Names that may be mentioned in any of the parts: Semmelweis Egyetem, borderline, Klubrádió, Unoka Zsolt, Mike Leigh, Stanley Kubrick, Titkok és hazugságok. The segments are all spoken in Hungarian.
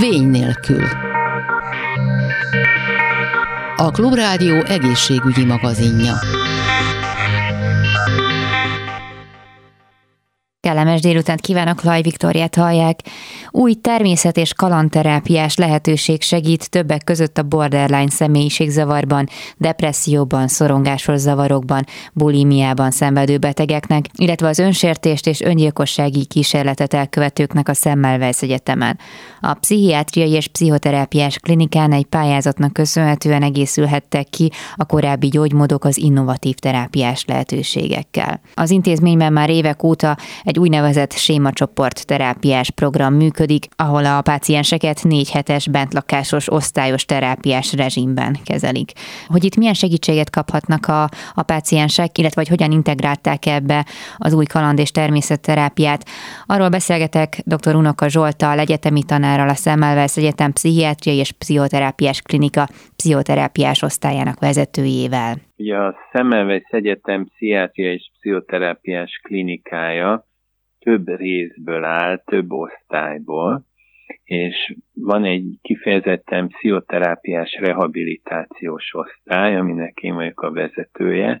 Vény nélkül. A Klubrádió egészségügyi magazinja. Kellemes délutánt kívánok, Laj Viktóriát hallják. Új természet- és kalandterápiás lehetőség segít többek között a borderline személyiségzavarban, depresszióban, szorongásos zavarokban, bulimiában szenvedő betegeknek, illetve az önsértést és öngyilkossági kísérletet elkövetőknek a Semmelweis Egyetemen. A pszichiátriai és pszichoterápiás klinikán egy pályázatnak köszönhetően egészülhettek ki a korábbi gyógymódok az innovatív terápiás lehetőségekkel. Az intézményben már évek óta egy úgynevezett sémacsoport terápiás program működik, ahol a pácienseket 4 hetes bentlakásos osztályos terápiás rezsimben kezelik. Hogy itt milyen segítséget kaphatnak a páciensek, illetve hogy hogyan integrálták ebbe az új kaland- és természetterápiát, arról beszélgetek dr. Unoka Zsolttal, egyetemi tanárral, a Semmelweis Egyetem Pszichiátriai és Pszichoterápiás Klinika pszichoterápiás osztályának vezetőjével. Ugye a Semmelweis Egyetem Pszichiátriai és Pszichoterápiás Klinikája több részből áll, több osztályból, és van egy kifejezetten pszichoterápiás rehabilitációs osztály, aminek én vagyok a vezetője,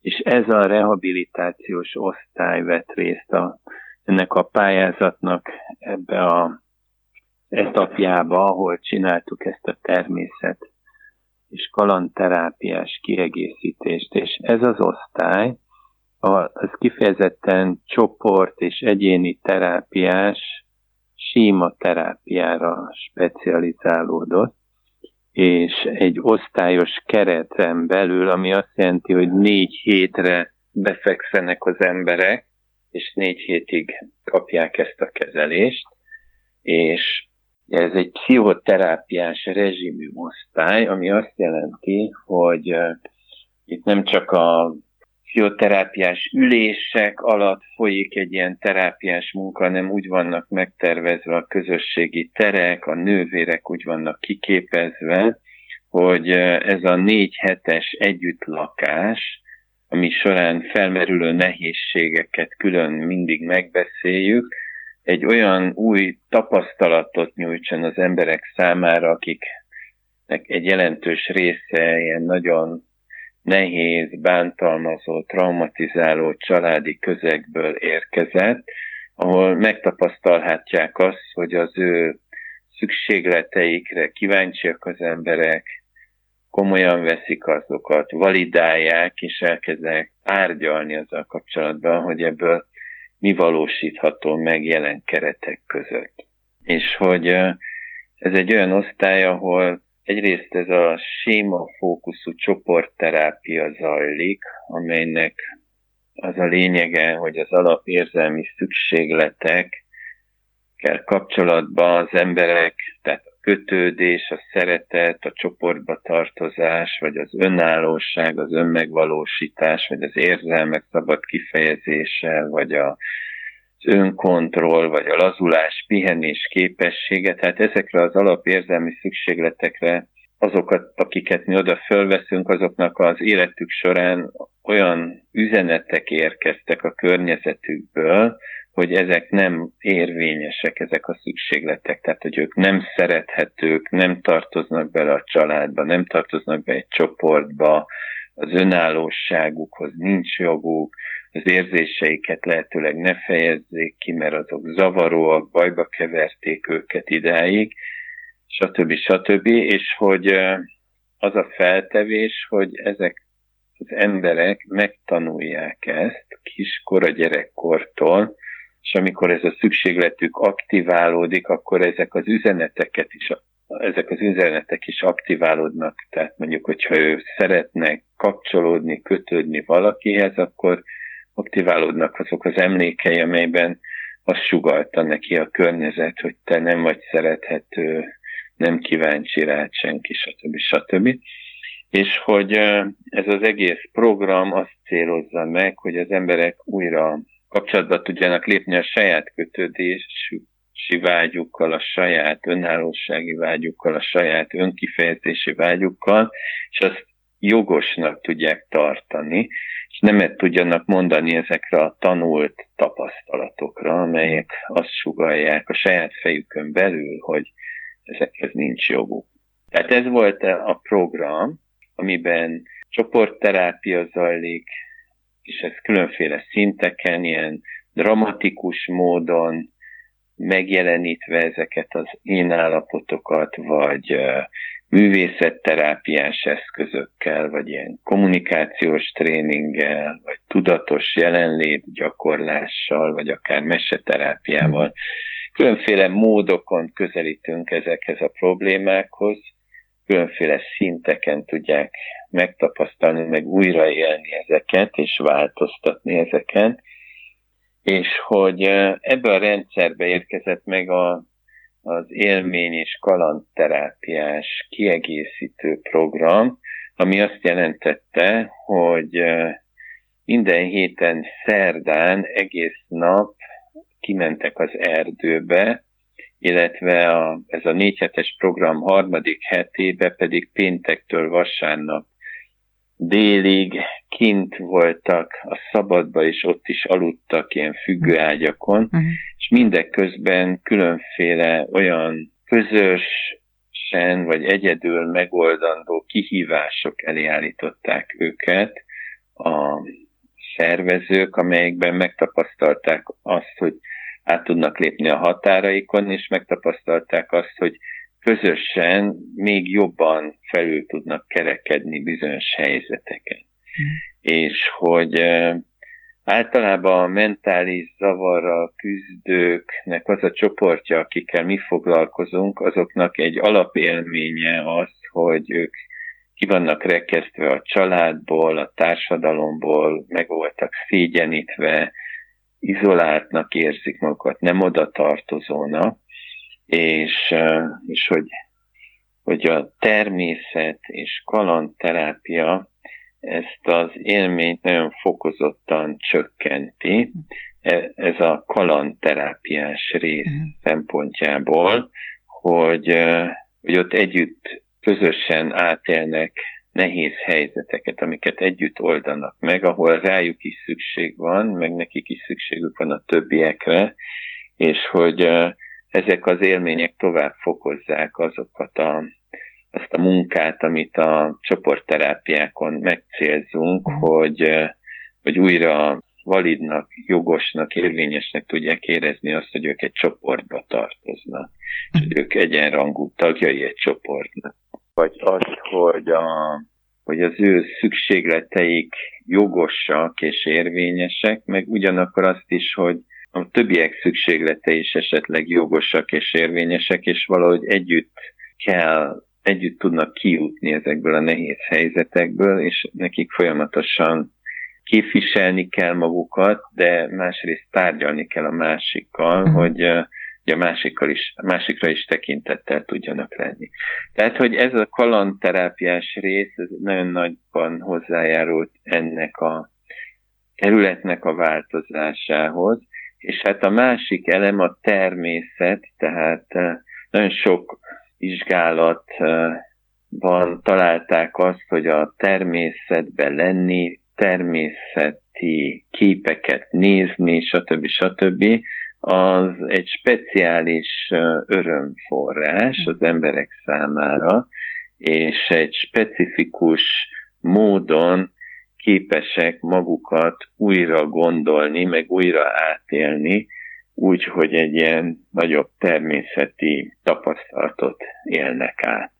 és ez a rehabilitációs osztály vett részt ennek a pályázatnak ebbe a etapjába, ahol csináltuk ezt a természet- és kalandterápiás kiegészítést, és ez az osztály, az kifejezetten csoport és egyéni terápiás, síma terápiára specializálódott, és egy osztályos kereten belül, ami azt jelenti, hogy 4 hétre befekszenek az emberek, és 4 hétig kapják ezt a kezelést, és ez egy pszichoterápiás rezsimű osztály, ami azt jelenti, hogy itt nem csak a pszichoterápiás ülések alatt folyik egy ilyen terápiás munka, hanem úgy vannak megtervezve a közösségi terek, a nővérek úgy vannak kiképezve, hogy ez a 4 hetes együttlakás, ami során felmerülő nehézségeket külön mindig megbeszéljük, egy olyan új tapasztalatot nyújtson az emberek számára, akiknek egy jelentős része ilyen nagyon nehéz, bántalmazó, traumatizáló családi közegből érkezett, ahol megtapasztalhatják azt, hogy az ő szükségleteikre kíváncsiak az emberek, komolyan veszik azokat, validálják, és elkezdenek tárgyalni azzal kapcsolatban, hogy ebből mi valósítható meg jelen keretek között. És hogy ez egy olyan osztály, ahol egyrészt ez a sémafókuszú csoportterápia zajlik, amelynek az a lényege, hogy az alapérzelmi szükségletekkel kapcsolatban az emberek, tehát a kötődés, a szeretet, a csoportba tartozás, vagy az önállóság, az önmegvalósítás, vagy az érzelmek szabad kifejezése, vagy az önkontroll, vagy a lazulás, pihenés képessége, tehát ezekre az alapérzelmi szükségletekre azokat, akiket mi oda fölveszünk, azoknak az életük során olyan üzenetek érkeztek a környezetükből, hogy ezek nem érvényesek, ezek a szükségletek, tehát hogy ők nem szerethetők, nem tartoznak bele a családba, nem tartoznak be egy csoportba, az önállóságukhoz nincs joguk, az érzéseiket lehetőleg ne fejezzék ki, mert azok zavaróak, bajba keverték őket idáig, stb. És hogy az a feltevés, hogy ezek az emberek megtanulják ezt kiskora gyerekkortól, és amikor ez a szükségletük aktiválódik, akkor ezek az üzenetek is aktiválódnak. Tehát mondjuk, hogyha ő szeretne kapcsolódni, kötődni valakihez, akkor aktiválódnak azok az emlékei, amelyben azt sugallta neki a környezet, hogy te nem vagy szerethető, nem kíváncsi rád senki, stb. És hogy ez az egész program azt célozza meg, hogy az emberek újra kapcsolatba tudjanak lépni a saját kötődésük, vágyukkal, a saját önállósági vágyukkal, a saját önkifejezési vágyukkal, és azt jogosnak tudják tartani, és nemet tudjanak mondani ezekre a tanult tapasztalatokra, amelyek azt sugallják a saját fejükön belül, hogy ezekhez nincs joguk. Tehát ez volt a program, amiben csoportterápia zajlik, és ez különféle szinteken, ilyen dramatikus módon megjelenítve ezeket az én állapotokat, vagy művészetterápiás eszközökkel, vagy ilyen kommunikációs tréninggel, vagy tudatos jelenlét gyakorlással, vagy akár meseterápiával. Különféle módokon közelítünk ezekhez a problémákhoz, különféle szinteken tudják megtapasztalni, meg újraélni ezeket, és változtatni ezeken, és hogy ebbe a rendszerbe érkezett meg az élmény- és kalandterápiás kiegészítő program, ami azt jelentette, hogy minden héten szerdán egész nap kimentek az erdőbe, illetve ez a 4 hetes program harmadik hetébe pedig péntektől vasárnap délig kint voltak a szabadba, és ott is aludtak ilyen függőágyakon, és mindeközben különféle olyan közösen vagy egyedül megoldandó kihívások elé állították őket a szervezők, amelyekben megtapasztalták azt, hogy át tudnak lépni a határaikon, és megtapasztalták azt, hogy közösen még jobban felül tudnak kerekedni bizonyos helyzeteken. És hogy általában a mentális zavarral küzdőknek az a csoportja, akikkel mi foglalkozunk, azoknak egy alapélménye az, hogy ők ki vannak rekesztve a családból, a társadalomból, meg voltak szégyenítve, izoláltnak érzik magukat, nem oda tartozónak, és hogy a természet és kalandterápia ezt az élményt nagyon fokozottan csökkenti, ez a kalandterápiás rész szempontjából, hogy ott együtt közösen átélnek nehéz helyzeteket, amiket együtt oldanak meg, ahol rájuk is szükség van, meg nekik is szükségük van a többiekre, és hogy ezek az élmények tovább fokozzák azt a munkát, amit a csoportterápiákon megcélzünk, hogy újra validnak, jogosnak, érvényesnek tudják érezni azt, hogy ők egy csoportba tartoznak, és hogy ők egyenrangú tagjai egy csoportnak. Vagy azt, hogy az ő szükségleteik jogosak és érvényesek, meg ugyanakkor azt is, hogy a többiek szükséglete is esetleg jogosak és érvényesek, és valahogy együtt tudnak kijutni ezekből a nehéz helyzetekből, és nekik folyamatosan képviselni kell magukat, de másrészt tárgyalni kell a másikkal, hogy a másikra is tekintettel tudjanak lenni. Tehát, hogy ez a kalandterápiás rész ez nagyon nagyban hozzájárult ennek a területnek a változásához, és hát a másik elem a természet, tehát nagyon sok vizsgálatban találták azt, hogy a természetben lenni, természeti képeket nézni, stb. Az egy speciális örömforrás az emberek számára, és egy specifikus módon képesek magukat újra gondolni, meg újra átélni, úgyhogy egy ilyen nagyobb természeti tapasztalatot élnek át.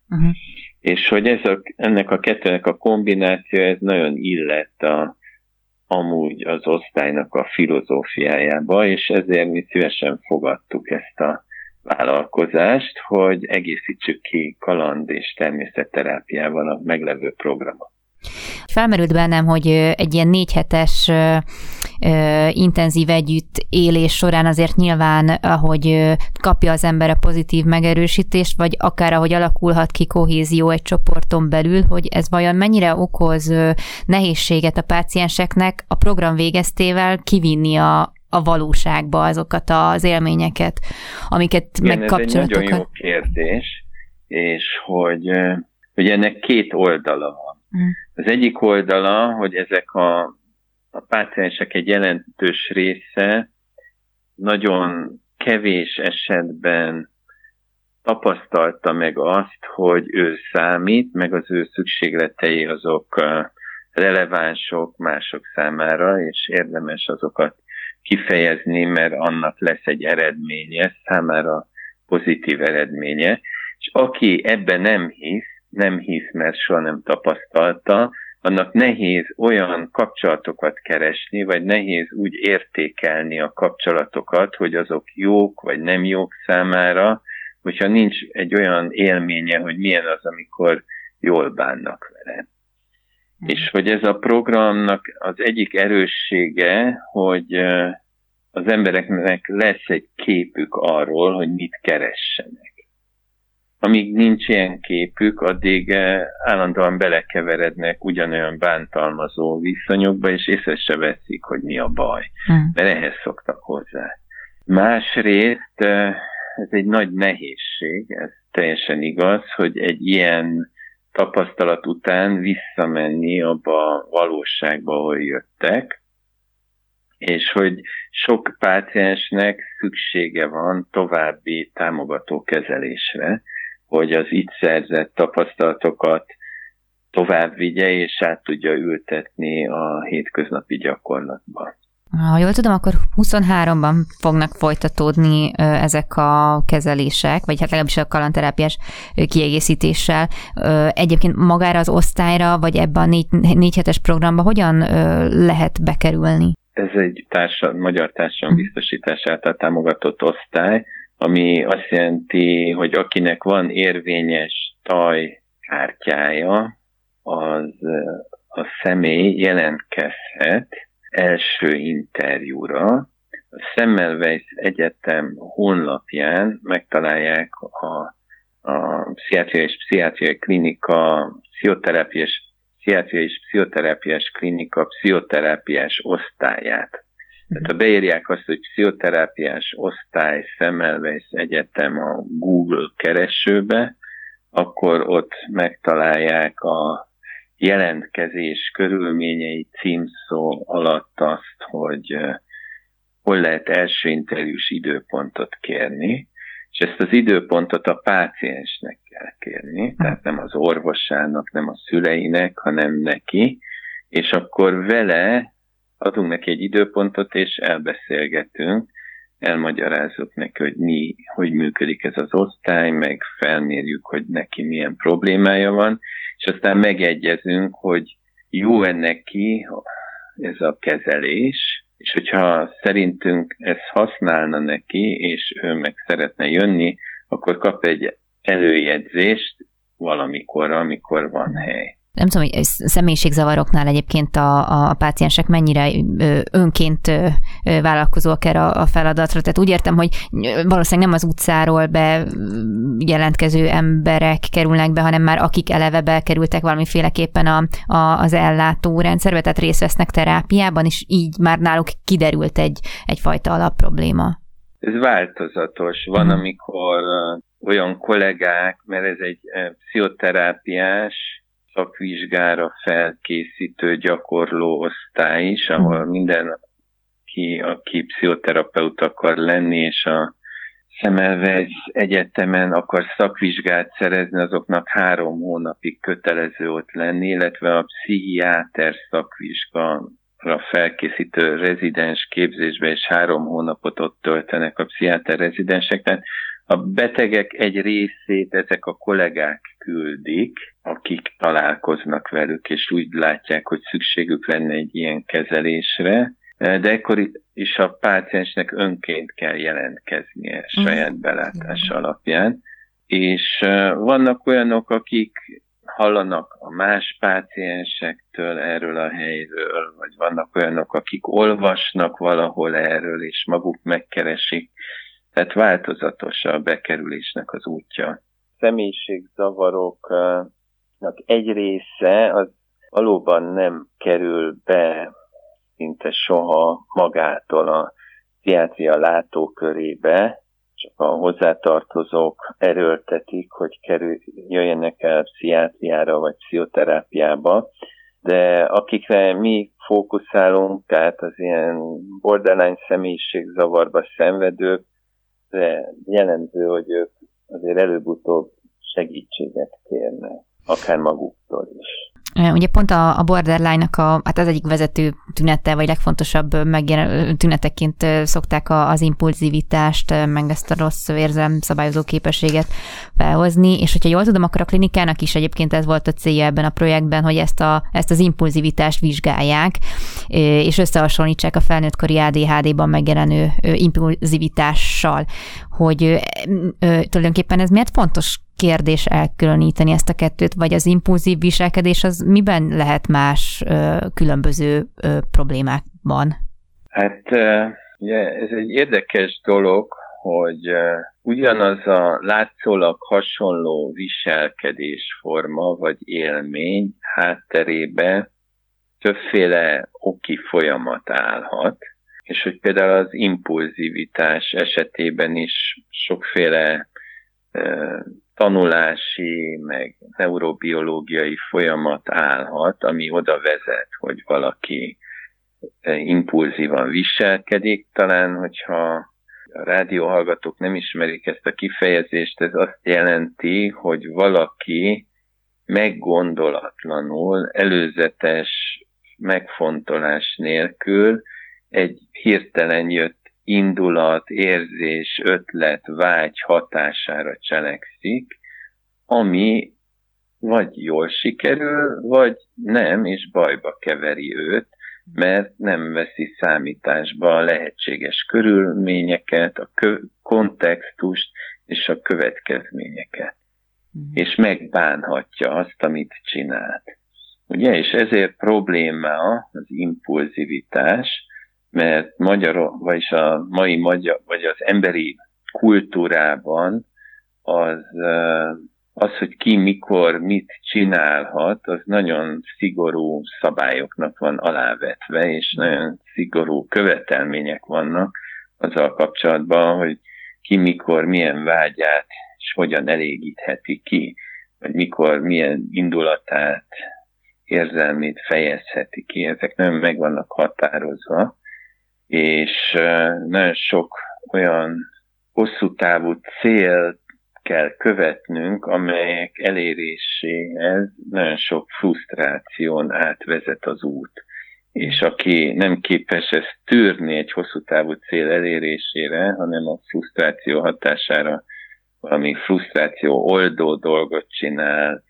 És hogy ennek a kettőnek a kombinációja, ez nagyon illett amúgy az osztálynak a filozófiájába, és ezért mi szívesen fogadtuk ezt a vállalkozást, hogy egészítsük ki kaland- és természetterápiával a meglevő programot. Felmerült bennem, hogy egy ilyen 4 hetes intenzív együtt élés során azért nyilván, ahogy kapja az ember a pozitív megerősítést, vagy akár ahogy alakulhat ki kohézió egy csoporton belül, hogy ez vajon mennyire okoz nehézséget a pácienseknek a program végeztével kivinni a valóságba azokat az élményeket, amiket megkapcsolatokat. Ez egy nagyon jó kérdés, és hogy ennek két oldala van. Az egyik oldala, hogy ezek a páciensek egy jelentős része nagyon kevés esetben tapasztalta meg azt, hogy ő számít, meg az ő szükségletei azok relevánsok mások számára, és érdemes azokat kifejezni, mert annak lesz egy eredménye, számára pozitív eredménye. És aki ebben nem hisz, mert soha nem tapasztalta, annak nehéz olyan kapcsolatokat keresni, vagy nehéz úgy értékelni a kapcsolatokat, hogy azok jók, vagy nem jók számára, hogyha nincs egy olyan élménye, hogy milyen az, amikor jól bánnak vele. És hogy ez a programnak az egyik erőssége, hogy az embereknek lesz egy képük arról, hogy mit keressenek. Amíg nincs ilyen képük, addig állandóan belekeverednek ugyanolyan bántalmazó viszonyokba, és észre se veszik, hogy mi a baj. Mert ehhez szoktak hozzá. Másrészt ez egy nagy nehézség, ez teljesen igaz, hogy egy ilyen tapasztalat után visszamenni abba a valóságba, ahol jöttek, és hogy sok páciensnek szüksége van további támogató kezelésre, hogy az itt szerzett tapasztalatokat tovább vigye, és át tudja ültetni a hétköznapi gyakorlatban. Ha jól tudom, akkor 23-ban fognak folytatódni ezek a kezelések, vagy hát legalábbis a kalandterápiás kiegészítéssel. Egyébként magára az osztályra, vagy ebbe a 4 hetes programba hogyan lehet bekerülni? Ez egy magyar társadalom biztosítás által támogatott osztály, ami azt jelenti, hogy akinek van érvényes tajkártyája, az a személy jelentkezhet első interjúra. A Semmelweis Egyetem honlapján megtalálják a pszichiátriai és pszichiátriai klinika, pszichiátriai és pszichoterápiás klinika pszichoterápiás osztályát. Tehát ha beírják azt, hogy pszichoterápiás osztály Semmelweis Egyetem a Google keresőbe, akkor ott megtalálják a jelentkezés körülményei címszó alatt azt, hogy hol lehet első interjús időpontot kérni, és ezt az időpontot a páciensnek kell kérni, tehát nem az orvosának, nem a szüleinek, hanem neki, és akkor vele adunk neki egy időpontot, és elbeszélgetünk, elmagyarázzuk neki, hogy hogy működik ez az osztály, meg felmérjük, hogy neki milyen problémája van, és aztán megegyezünk, hogy jó-e neki ez a kezelés, és hogyha szerintünk ez használna neki, és ő meg szeretne jönni, akkor kap egy előjegyzést valamikor, amikor van hely. Nem tudom, hogy személyiségzavaroknál egyébként a páciensek mennyire önként vállalkozóak erre a feladatra. Tehát úgy értem, hogy valószínűleg nem az utcáról bejelentkező emberek kerülnek be, hanem már akik eleve bekerültek valamiféleképpen az ellátórendszerbe, tehát részt vesznek terápiában, és így már náluk kiderült egyfajta alapprobléma. Ez változatos. Van, amikor olyan kollégák, mert ez egy pszichoterápiás, szakvizsgára felkészítő gyakorló osztály is, ahol mindenki, aki pszichoterapeuta akar lenni, és a Semmelweis Egyetemen akar szakvizsgát szerezni, azoknak 3 hónapig kötelező ott lenni, illetve a pszichiáter szakvizsgára felkészítő rezidens képzésbe is 3 hónapot ott töltenek a pszichiáter rezidensek, tehát a betegek egy részét ezek a kollégák küldik, akik találkoznak velük, és úgy látják, hogy szükségük lenne egy ilyen kezelésre, de ekkor is a páciensnek önként kell jelentkeznie saját belátása alapján. És vannak olyanok, akik hallanak a más páciensektől erről a helyről, vagy vannak olyanok, akik olvasnak valahol erről, és maguk megkeresik. Tehát változatos a bekerülésnek az útja. A személyiségzavaroknak egy része az valóban nem kerül be szinte soha magától a pszichiátria látókörébe, és a hozzátartozók erőltetik, hogy jöjjenek el pszichiátriára vagy pszichoterápiába, de akikre mi fókuszálunk, tehát az ilyen borderline személyiségzavarba szenvedők, de jellemző, hogy ők azért előbb-utóbb segítséget kérnek, akár maguktól is. Ugye pont a borderline-nak hát az egyik vezető tünete, vagy legfontosabb tüneteként szokták az impulzivitást, meg ezt a rossz érzelemszabályozó képességet felhozni, és hogyha jól tudom, akkor a klinikának is egyébként ez volt a célja ebben a projektben, hogy ezt az impulzivitást vizsgálják, és összehasonlítsák a felnőttkori ADHD-ban megjelenő impulzivitással, hogy tulajdonképpen ez miért fontos kérdés elkülöníteni ezt a kettőt, vagy az impulzív viselkedés az miben lehet más különböző problémákban? Hát ugye, ez egy érdekes dolog, hogy ugyanaz a látszólag hasonló viselkedésforma vagy élmény hátterébe többféle oki folyamat állhat, és hogy például az impulzivitás esetében is sokféle tanulási, meg neurobiológiai folyamat állhat, ami oda vezet, hogy valaki impulzívan viselkedik. Talán, hogyha a rádióhallgatók nem ismerik ezt a kifejezést, ez azt jelenti, hogy valaki meggondolatlanul, előzetes megfontolás nélkül egy hirtelen jött indulat, érzés, ötlet, vágy hatására cselekszik, ami vagy jól sikerül, vagy nem, és bajba keveri őt, mert nem veszi számításba a lehetséges körülményeket, a kontextust és a következményeket. És megbánhatja azt, amit csinált. Ugye, és ezért probléma az impulzivitás, mert vagyis a mai magyar, vagy az emberi kultúrában az, hogy ki, mikor, mit csinálhat, az nagyon szigorú szabályoknak van alávetve, és nagyon szigorú követelmények vannak azzal kapcsolatban, hogy ki, mikor, milyen vágyát, és hogyan elégítheti ki, vagy mikor, milyen indulatát, érzelmét fejezheti ki. Ezek nem meg vannak határozva, és nagyon sok olyan hosszú távú célt kell követnünk, amelyek eléréséhez nagyon sok frusztráción átvezet az út. És aki nem képes ezt tűrni egy hosszú távú cél elérésére, hanem a frusztráció hatására valami frusztráció oldó dolgot csinál,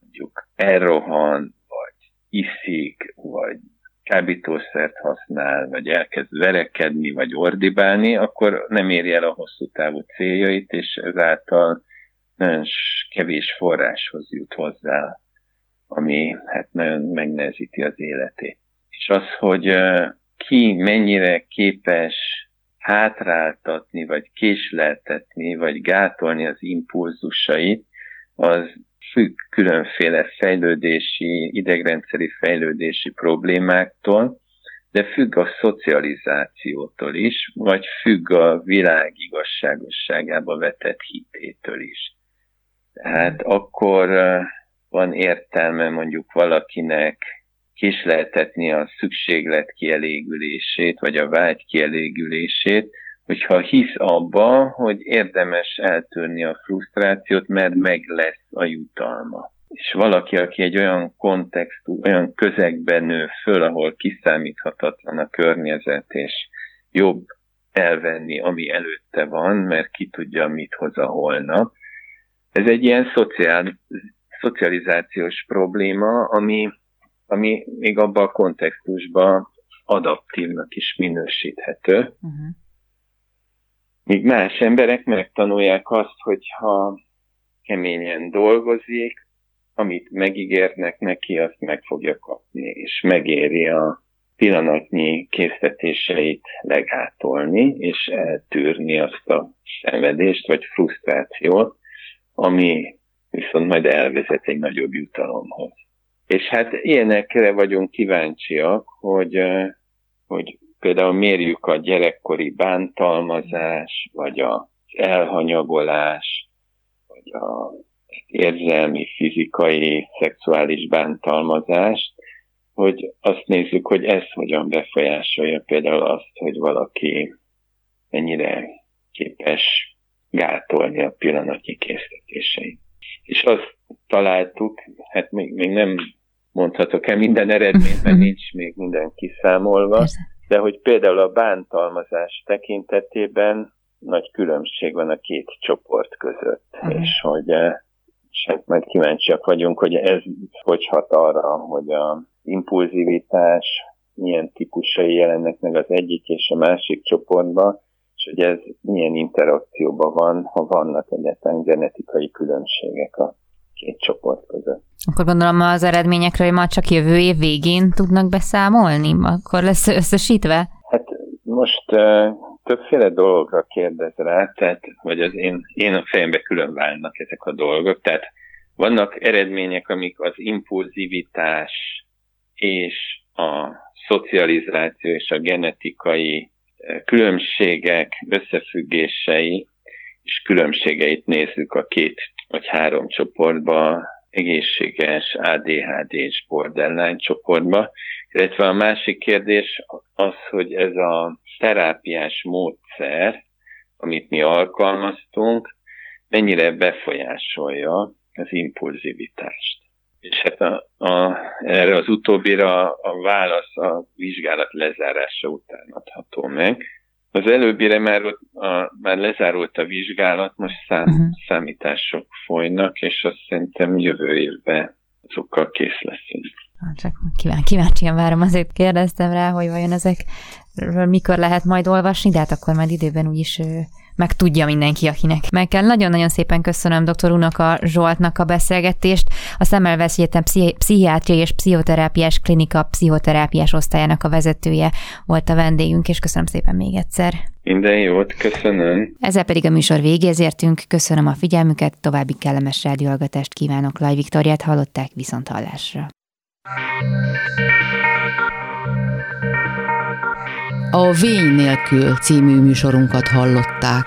mondjuk elrohan, vagy iszik, vagy kábítószert használ, vagy elkezd verekedni, vagy ordibálni, akkor nem éri el a hosszú távú céljait, és ezáltal nagyon kevés forráshoz jut hozzá, ami hát nagyon megnehezíti az életét. És az, hogy ki mennyire képes hátráltatni, vagy késleltetni, vagy gátolni az impulzusait, az függ különféle fejlődési, idegrendszeri fejlődési problémáktól, de függ a szocializációtól is, vagy függ a világ igazságosságába vetett hitétől is. Tehát akkor van értelme mondjuk valakinek késleltetni a szükséglet kielégülését, vagy a vágy kielégülését, hogyha hisz abba, hogy érdemes eltörni a frusztrációt, mert meg lesz a jutalma. És valaki, aki egy olyan olyan közegben nő föl, ahol kiszámíthatatlan a környezet, és jobb elvenni, ami előtte van, mert ki tudja, mit hoz a holnap. Ez egy ilyen szocializációs probléma, ami még abban a kontextusban adaptívnak is minősíthető. Uh-huh. Míg más emberek megtanulják azt, hogyha keményen dolgozik, amit megígérnek neki, azt meg fogja kapni, és megéri a pillanatnyi késztetéseit legátolni, és eltűrni azt a szenvedést, vagy frusztrációt, ami viszont majd elvezet egy nagyobb jutalomhoz. És hát ilyenekre vagyunk kíváncsiak, hogy például mérjük a gyerekkori bántalmazás, vagy a elhanyagolás, vagy az érzelmi, fizikai, szexuális bántalmazást, hogy azt nézzük, hogy ez hogyan befolyásolja például azt, hogy valaki mennyire képes gátolni a pillanatnyi késztetéseit. És azt találtuk, hát még nem mondhatok el minden eredményt, mert nincs még minden kiszámolva, de hogy például a bántalmazás tekintetében nagy különbség van a két csoport között, és hogy majd kíváncsiak vagyunk, hogy ez hogy hat arra, hogy az impulzivitás milyen típusai jelennek meg az egyik és a másik csoportban, és hogy ez milyen interakcióban van, ha vannak egyáltalán genetikai különbségek a két csoport között. Akkor gondolom az eredményekről már csak jövő év végén tudnak beszámolni? Akkor lesz összesítve? Hát most többféle dologra kérdez rá, tehát, vagy az én a fejembe külön válnak ezek a dolgok, tehát vannak eredmények, amik az impulzivitás és a szocializáció és a genetikai különbségek összefüggései és különbségeit nézzük a két vagy három csoportba, egészséges, ADHD és borderline csoportba. Illetve a másik kérdés az, hogy ez a terápiás módszer, amit mi alkalmaztunk, mennyire befolyásolja az impulzivitást. És hát erre az utóbbira a válasz a vizsgálat lezárása után adható meg. Az előbbire már lezárult a vizsgálat, most számítások folynak, és azt szerintem jövő évben azokkal kész leszünk. Csak kíváncsian várom, azért kérdeztem rá, hogy vajon ezekről mikor lehet majd olvasni, de hát akkor majd időben úgyis meg tudja mindenki, akinek meg kell. Nagyon-nagyon szépen köszönöm dr. Unoka Zsoltnak a beszélgetést. A Semmelweis Egyetem Pszichiátriai és Pszichoterápiás Klinika pszichoterápiás osztályának a vezetője volt a vendégünk, és köszönöm szépen még egyszer. Minden jót, köszönöm. Ezzel pedig a műsor végéhez értünk. Köszönöm a figyelmüket, további kellemes rádióhallgatást kívánok. Laj Viktoriát hallották, viszont hallásra. A Vény nélkül című műsorunkat hallották.